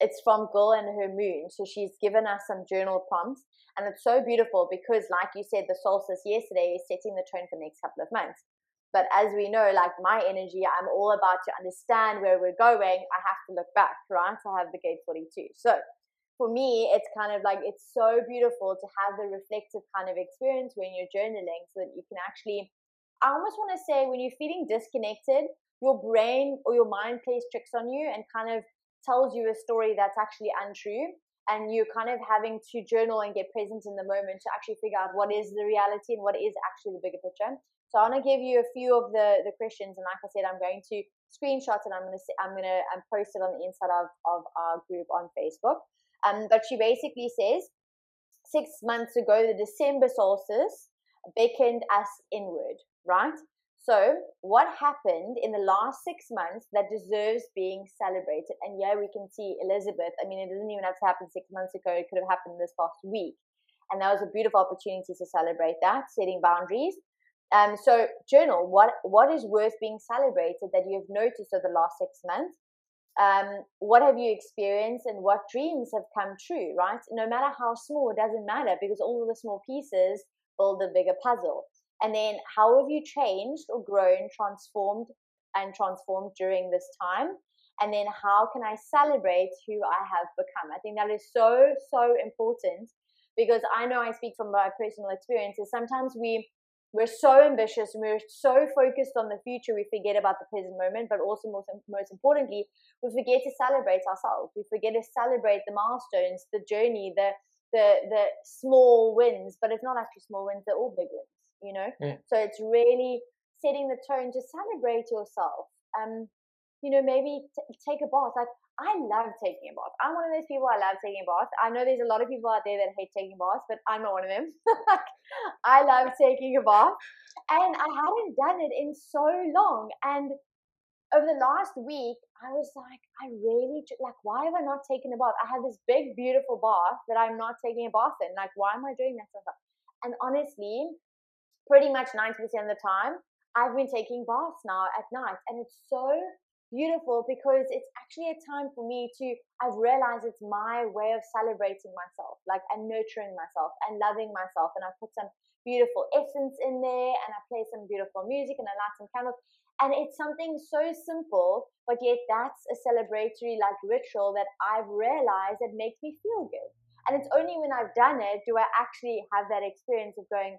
It's from Girl and Her Moon. So she's given us some journal prompts, and it's so beautiful because, like you said, the solstice yesterday is setting the tone for the next couple of months. But as we know, like my energy, I'm all about to understand where we're going. I have to look back, right? I have the gate 42. So for me, it's kind of like, it's so beautiful to have the reflective kind of experience when you're journaling, so that you can actually, I almost want to say, when you're feeling disconnected, your brain or your mind plays tricks on you and kind of tells you a story that's actually untrue. And you're kind of having to journal and get present in the moment to actually figure out what is the reality and what is actually the bigger picture. So I want to give you a few of the questions, and like I said, I'm going to screenshot and I'm going to post it on the inside of our group on Facebook. But she basically says, 6 months ago, the December solstice beckoned us inward, right? So what happened in the last 6 months that deserves being celebrated? And yeah, we can see Elizabeth. I mean, it doesn't even have to happen 6 months ago. It could have happened this past week. And that was a beautiful opportunity to celebrate that, setting boundaries. So journal, what is worth being celebrated that you have noticed over the last 6 months? What have you experienced, and what dreams have come true, right? No matter how small, it doesn't matter, because all of the small pieces build a bigger puzzle. And then how have you changed or grown, transformed during this time? And then how can I celebrate who I have become? I think that is so, so important, because I know I speak from my personal experiences. Sometimes we're so ambitious, and we're so focused on the future, we forget about the present moment, but also most importantly, we forget to celebrate ourselves. We forget to celebrate the milestones, the journey, the small wins, but it's not actually small wins, they're all big wins, you know? Yeah. So it's really setting the tone to celebrate yourself. you know, maybe take a bath. Like, I love taking a bath. I'm one of those people. I love taking a bath. I know there's a lot of people out there that hate taking baths, but I'm not one of them. I love taking a bath, and I hadn't done it in so long. And over the last week, I was like, I really, like, why have I not taken a bath? I had this big, beautiful bath that I'm not taking a bath in. Like, why am I doing that stuff? And honestly, pretty much 90% of the time, I've been taking baths now at night, and it's so beautiful because it's actually a time for me to, I've realized it's my way of celebrating myself, like, and nurturing myself and loving myself. And I put some beautiful essence in there, and I play some beautiful music, and I light some candles. And it's something so simple, but yet that's a celebratory, like, ritual that I've realized that makes me feel good. And it's only when I've done it do I actually have that experience of going,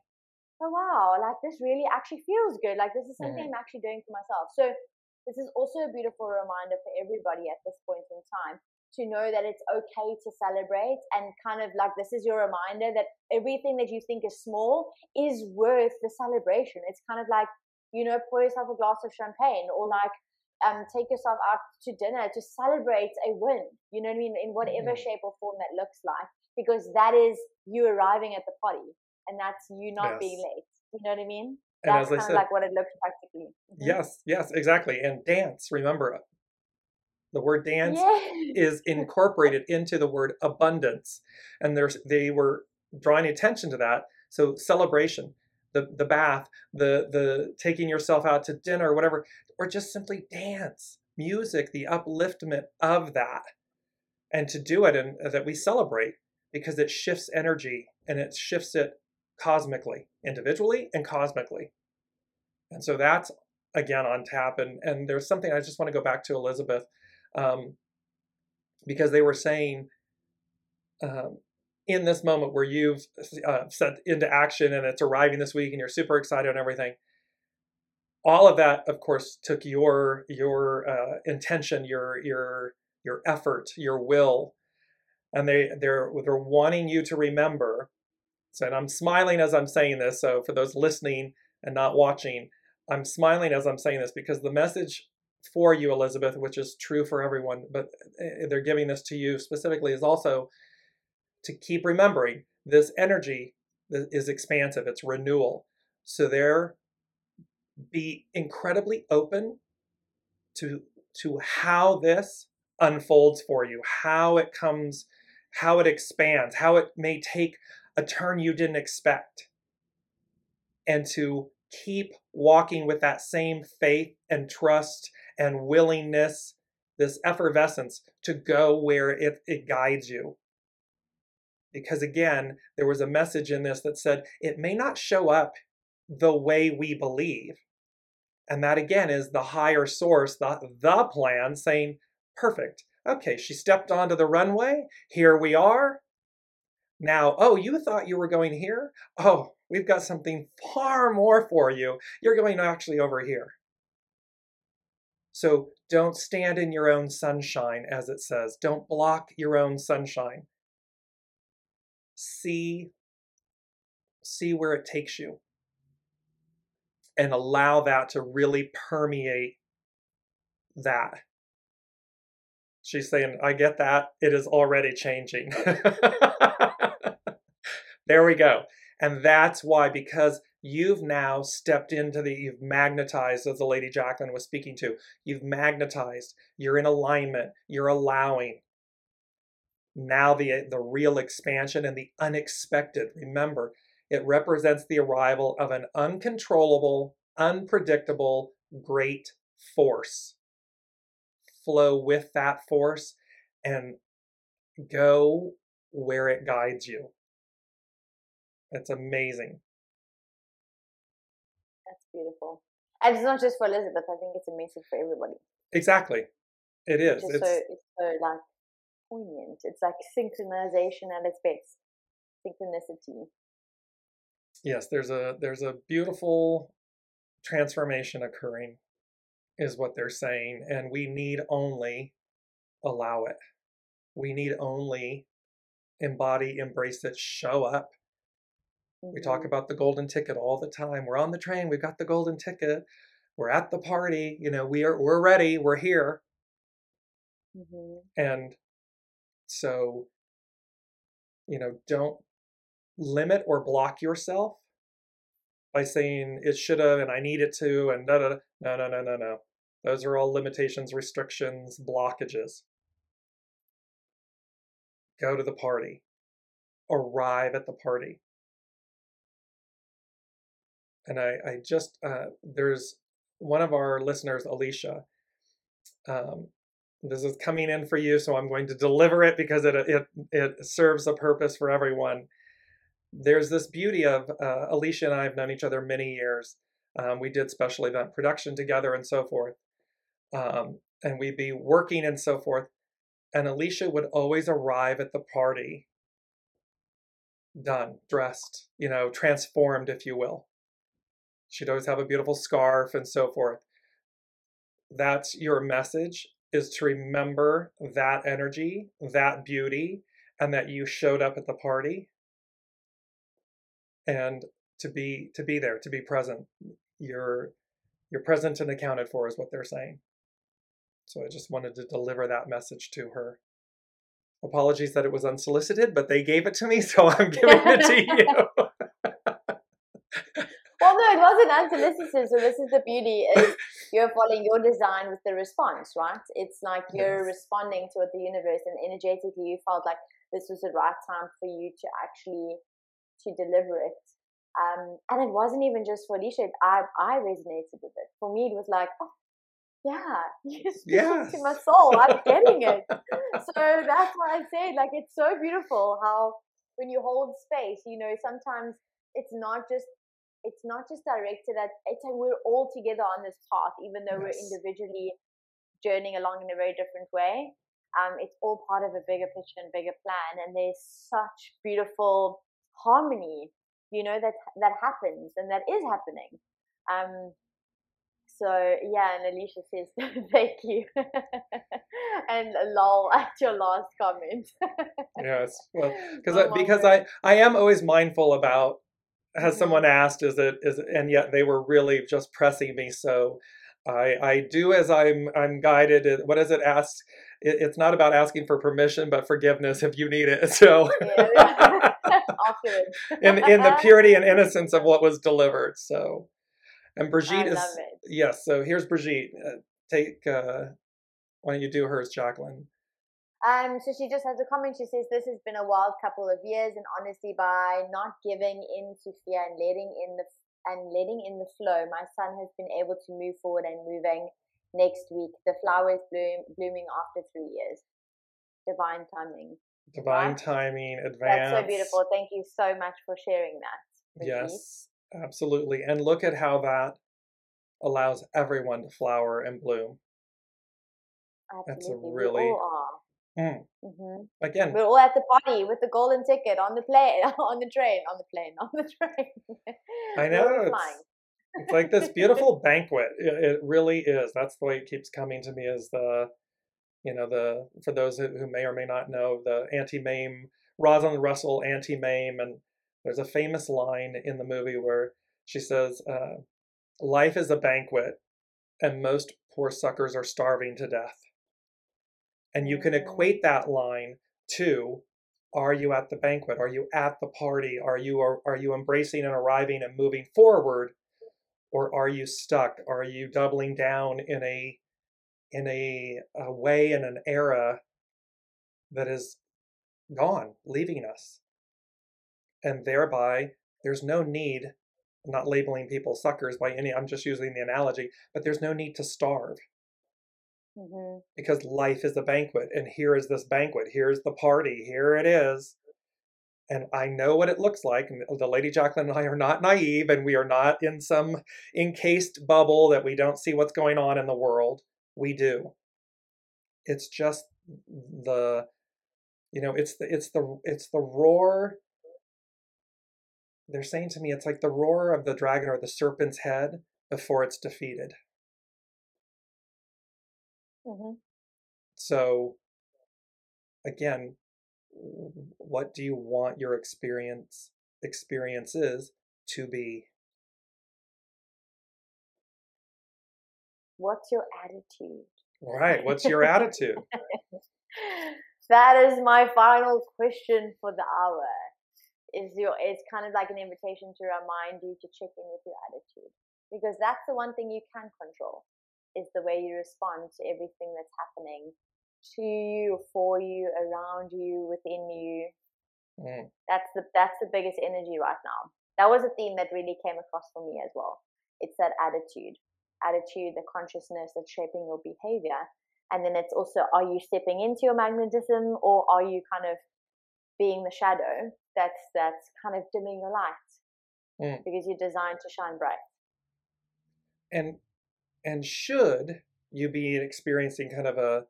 oh wow, like, this really actually feels good. Like, this is something I'm actually doing for myself. So this is also a beautiful reminder for everybody at this point in time to know that it's okay to celebrate, and kind of like, this is your reminder that everything that you think is small is worth the celebration. It's kind of like, you know, pour yourself a glass of champagne, or like, take yourself out to dinner to celebrate a win, you know what I mean, in whatever shape or form that looks like, because that is you arriving at the party, and that's you not being late, you know what I mean? And that's kind of like what it looks practically. Yes, exactly. And dance, remember, the word dance is incorporated into the word abundance. And they were drawing attention to that. So celebration, the bath, the taking yourself out to dinner or whatever, or just simply dance, music, the upliftment of that. And to do it, and that we celebrate, because it shifts energy, and it shifts it cosmically, individually and cosmically. And so that's, again, on tap. And there's something I just want to go back to, Elizabeth, because they were saying, in this moment where you've set into action, and it's arriving this week, and you're super excited and everything, all of that, of course, took your intention, your effort, your will. And they're wanting you to remember. So, and I'm smiling as I'm saying this. So for those listening and not watching, I'm smiling as I'm saying this because the message for you, Elizabeth, which is true for everyone, but they're giving this to you specifically, is also to keep remembering this energy is expansive. It's renewal. So there, be incredibly open to how this unfolds for you, how it comes, how it expands, how it may take a turn you didn't expect, and to keep walking with that same faith and trust and willingness, this effervescence to go where it guides you. Because again, there was a message in this that said, it may not show up the way we believe. And that again is the higher source, the plan saying, perfect. Okay, she stepped onto the runway. Here we are. Now, oh, you thought you were going here? Oh, we've got something far more for you. You're going actually over here. So don't stand in your own sunshine, as it says. Don't block your own sunshine. See where it takes you. And allow that to really permeate that. She's saying, I get that. It is already changing. There we go. And that's why, because you've now stepped into you've magnetized, as the Lady Jacqueline was speaking to, you've magnetized, you're in alignment, you're allowing. Now the real expansion and the unexpected. Remember, it represents the arrival of an uncontrollable, unpredictable, great force. Flow with that force and go where it guides you. It's amazing. That's beautiful. And it's not just for Elizabeth. I think it's a message for everybody. Exactly. It is. It's so like poignant. It's like synchronization at its best. Synchronicity. Yes, there's a beautiful transformation occurring, is what they're saying. And we need only allow it. We need only embody, embrace it, show up. We talk about the golden ticket all the time. We're on the train. We've got the golden ticket. we're at the party, you know, we're ready, we're here. Mm-hmm. And so, you know, don't limit or block yourself by saying it should have and I need it to and da da da. No. Those are all limitations, restrictions, blockages. Go to the party. Arrive at the party. And I just, there's one of our listeners, Alicia. This is coming in for you, so I'm going to deliver it because it serves a purpose for everyone. There's this beauty of Alicia and I have known each other many years. We did special event production together and so forth. And we'd be working and so forth. And Alicia would always arrive at the party done, dressed, you know, transformed, if you will. She'd always have a beautiful scarf and so forth. That's your message, is to remember that energy, that beauty, and that you showed up at the party. And to be there, to be present. You're present and accounted for is what they're saying. So I just wanted to deliver that message to her. Apologies that it was unsolicited, but they gave it to me, so I'm giving it to you. Well, no, it wasn't unsolicited, so this is the beauty, is you're following your design with the response, right? It's like you're responding to what the universe, and energetically you felt like this was the right time for you to actually to deliver it. And it wasn't even just for Alicia. I resonated with it. For me, it was like, oh, yeah, you're speaking to my soul. I'm getting it. So that's why I said, like, it's so beautiful how when you hold space, you know, sometimes it's not just directed at, it's like we're all together on this path, even though we're individually journeying along in a very different way. It's all part of a bigger picture and bigger plan. And there's such beautiful harmony, you know, that happens and that is happening. So, yeah, and Alicia says, thank you. And lol at your last comment. Yes, well, because I am always mindful about, has someone asked, and yet they were really just pressing me. So I do as I'm guided. What is it? It's not about asking for permission, but forgiveness if you need it. So in the purity and innocence of what was delivered. So, and Brigitte yes. So here's Brigitte. Why don't you do hers, Jacqueline? So she just has a comment. She says, this has been a wild couple of years, and honestly, by not giving in to fear and letting in the flow, my son has been able to move forward and moving next week. The flowers blooming after 3 years. Divine timing. Divine timing, advance. That's so beautiful. Thank you so much for sharing that. Yes, absolutely. And look at how that allows everyone to flower and bloom. Absolutely. That's a really... We all are. Mm-hmm. Again, we're all at the party with the golden ticket on the plane, on the train. I know. It's like this beautiful banquet. It really is. That's the way it keeps coming to me. Is for those who may or may not know, the Auntie Mame, Roslyn Russell, Auntie Mame, and there's a famous line in the movie where she says, "Life is a banquet, and most poor suckers are starving to death." And you can equate that line to, are you at the banquet? Are you at the party? Are you embracing and arriving and moving forward? Or are you stuck? Are you doubling down in a way, in an era that is gone, leaving us? And thereby, there's no need, I'm not labeling people suckers by any, I'm just using the analogy, but there's no need to starve. Mm-hmm. Because life is a banquet, and here is this banquet, here's the party, here it is, and I know what it looks like. And the Lady Jacqueline and I are not naive, and we are not in some encased bubble that we don't see what's going on in the world. We do. It's just the, you know, it's the roar. They're saying to me, it's like the roar of the dragon or the serpent's head before it's defeated. Mm-hmm. So, again, what do you want your experiences to be? what's your attitude? Right. What's your attitude? That is my final question for the hour. It's kind of like an invitation to remind you to check in with your attitude, because that's the one thing you can control, is the way you respond to everything that's happening to you, for you, around you, within you. Mm. That's the biggest energy right now. That was a theme that really came across for me as well. It's that attitude, the consciousness that's shaping your behavior. And then it's also, are you stepping into your magnetism, or are you kind of being the shadow that's kind of dimming your light? Mm. Because you're designed to shine bright. And should you be experiencing kind of a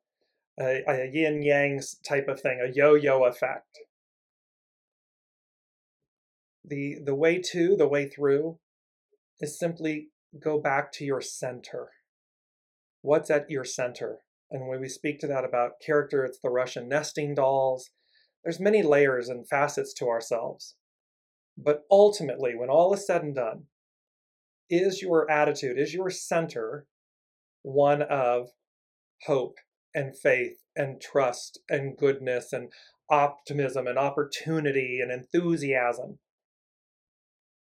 yin yang type of thing, a yo-yo effect? The way to, the way through is simply go back to your center. What's at your center? And when we speak to that about character, it's the Russian nesting dolls. There's many layers and facets to ourselves. But ultimately, when all is said and done, is your attitude, is your center one of hope and faith and trust and goodness and optimism and opportunity and enthusiasm?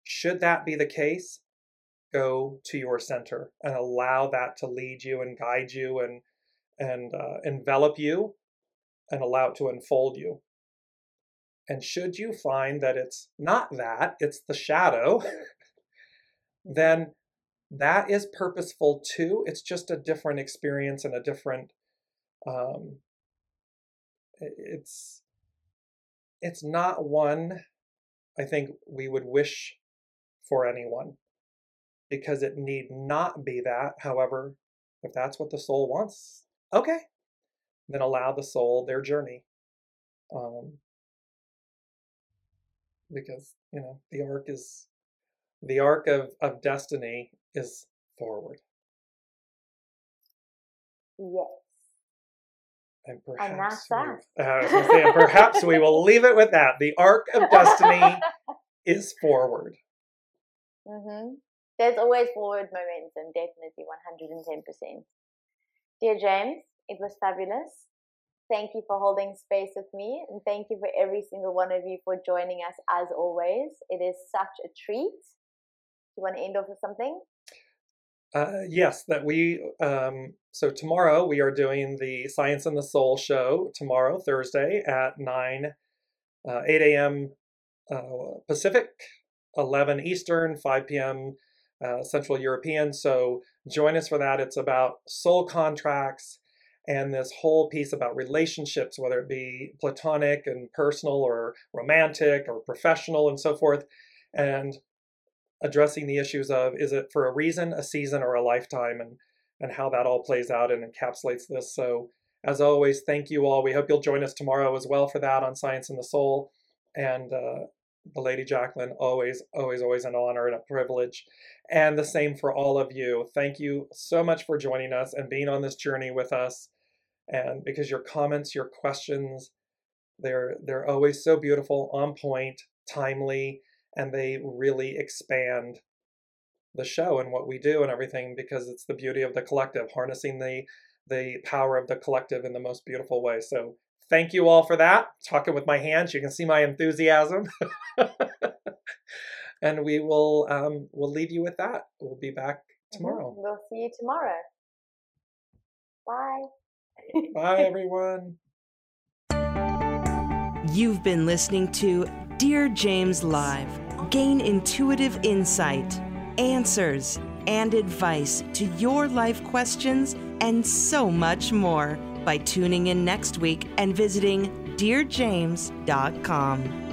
Should that be the case, go to your center and allow that to lead you and guide you and envelop you and allow it to unfold you. And should you find that it's not that, it's the shadow, then that is purposeful too. It's just a different experience and a different, it's not one I think we would wish for anyone, because it need not be that. However, if that's what the soul wants, okay, then allow the soul their journey. Because, you know, the arc of destiny is forward. Yes. And perhaps, perhaps we will leave it with that. The arc of destiny is forward. Mm-hmm. There's always forward momentum, definitely 110%. Dear James, it was fabulous. Thank you for holding space with me, and thank you for every single one of you for joining us as always. It is such a treat. You want to end off with something? Yes, that we, so tomorrow we are doing the Science and the Soul show tomorrow, Thursday at 8 a.m. Pacific, 11 Eastern, 5 p.m. Central European. So join us for that. It's about soul contracts and this whole piece about relationships, whether it be platonic and personal or romantic or professional and so forth, and addressing the issues of, is it for a reason, a season, or a lifetime, and how that all plays out and encapsulates this. So as always, thank you all. We hope you'll join us tomorrow as well for that on Science and the Soul. And the Lady Jacqueline, always, always, always an honor and a privilege. And the same for all of you. Thank you so much for joining us and being on this journey with us. And because your comments, your questions, they're always so beautiful, on point, timely, and they really expand the show and what we do and everything, because it's the beauty of the collective, harnessing the power of the collective in the most beautiful way. So thank you all for that. Talking with my hands, you can see my enthusiasm. And we will we'll leave you with that. We'll be back tomorrow. Mm-hmm. We'll see you tomorrow. Bye. Bye, everyone. You've been listening to Dear James Live. Gain intuitive insight, answers, and advice to your life questions and so much more by tuning in next week and visiting DearJames.com.